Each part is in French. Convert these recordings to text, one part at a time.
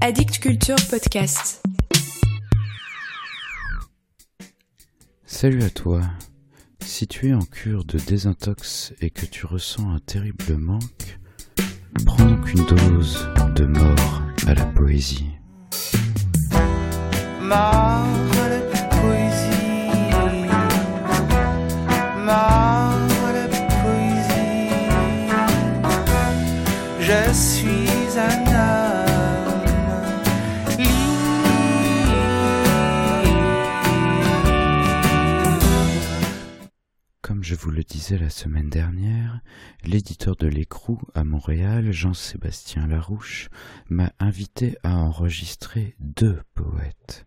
Addict Culture Podcast. Salut à toi. Si tu es en cure de désintox et que tu ressens un terrible manque, prends donc une dose de mort à la poésie. Mort à la poésie. Mort à la poésie. Je suis un homme. Comme je vous le disais la semaine dernière, l'éditeur de L'Écrou à Montréal, Jean-Sébastien Larouche, m'a invité à enregistrer 2 poètes.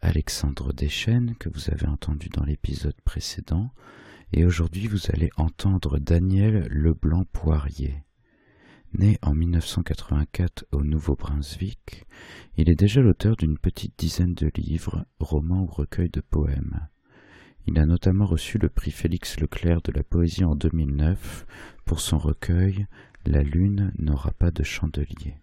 Alexandre Deschênes, que vous avez entendu dans l'épisode précédent, et aujourd'hui vous allez entendre Daniel Leblanc-Poirier. Né en 1984 au Nouveau-Brunswick, il est déjà l'auteur d'une petite dizaine de livres, romans ou recueils de poèmes. Il a notamment reçu le prix Félix Leclerc de la poésie en 2009 pour son recueil « La lune n'aura pas de chandelier ».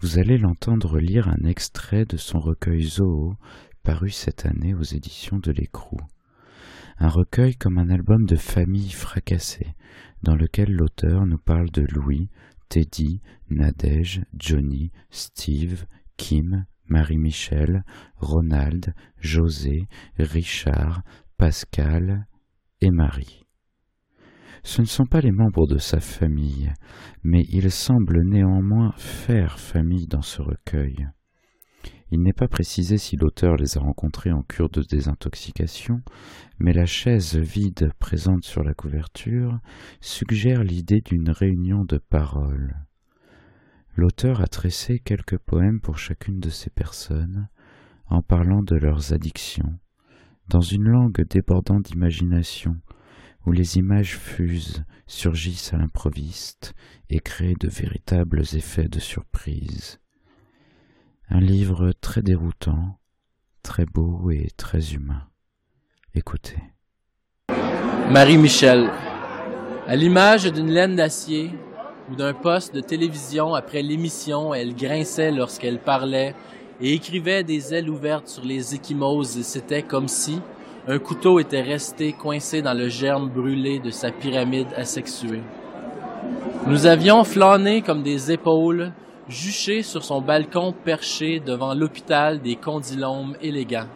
Vous allez l'entendre lire un extrait de son recueil Zoho, paru cette année aux éditions de L'Écrou. Un recueil comme un album de famille fracassée, dans lequel l'auteur nous parle de Louis, Teddy, Nadège, Johnny, Steve, Kim, Marie-Michel, Ronald, José, Richard, Pascal et Marie. Ce ne sont pas les membres de sa famille, mais ils semblent néanmoins faire famille dans ce recueil. Il n'est pas précisé si l'auteur les a rencontrés en cure de désintoxication, mais la chaise vide présente sur la couverture suggère l'idée d'une réunion de paroles. L'auteur a tressé quelques poèmes pour chacune de ces personnes, en parlant de leurs addictions, dans une langue débordant d'imagination, où les images fusent, surgissent à l'improviste et créent de véritables effets de surprise. Un livre très déroutant, très beau et très humain. Écoutez. Marie-Michel, à l'image d'une laine d'acier, ou d'un poste de télévision après l'émission, elle grinçait lorsqu'elle parlait et écrivait des ailes ouvertes sur les ecchymoses et c'était comme si un couteau était resté coincé dans le germe brûlé de sa pyramide asexuée. Nous avions flâné comme des épaules, juchés sur son balcon perché devant l'hôpital des condylomes élégants.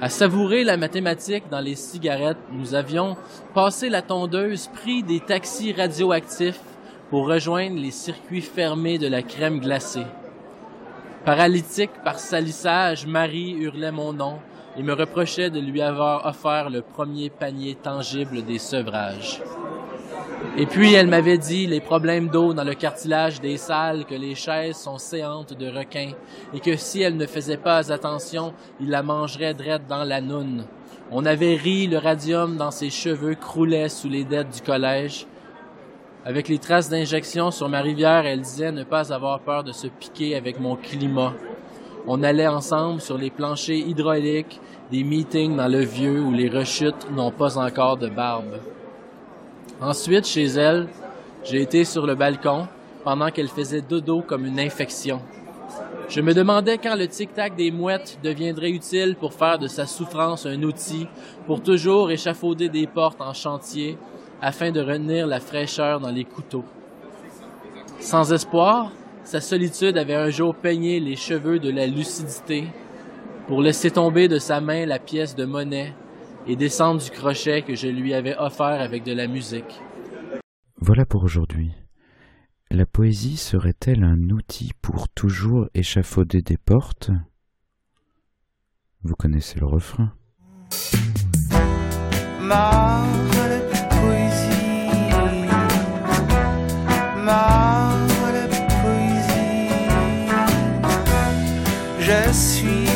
À savourer la mathématique dans les cigarettes, nous avions passé la tondeuse, pris des taxis radioactifs, pour rejoindre les circuits fermés de la crème glacée. Paralytique par salissage, Marie hurlait mon nom et me reprochait de lui avoir offert le premier panier tangible des sevrages. Et puis elle m'avait dit les problèmes d'eau dans le cartilage des salles, que les chaises sont séantes de requins et que si elle ne faisait pas attention, il la mangerait drette dans la noune. On avait ri, le radium dans ses cheveux croulait sous les dettes du collège. Avec les traces d'injection sur ma rivière, elle disait ne pas avoir peur de se piquer avec mon climat. On allait ensemble sur les planchers hydrauliques, des meetings dans le vieux où les rechutes n'ont pas encore de barbe. Ensuite, chez elle, j'ai été sur le balcon pendant qu'elle faisait dodo comme une infection. Je me demandais quand le tic-tac des mouettes deviendrait utile pour faire de sa souffrance un outil, pour toujours échafauder des portes en chantier, afin de retenir la fraîcheur dans les couteaux. Sans espoir, sa solitude avait un jour peigné les cheveux de la lucidité pour laisser tomber de sa main la pièce de monnaie et descendre du crochet que je lui avais offert avec de la musique. Voilà pour aujourd'hui. La poésie serait-elle un outil pour toujours échafauder des portes ? Vous connaissez le refrain. Je suis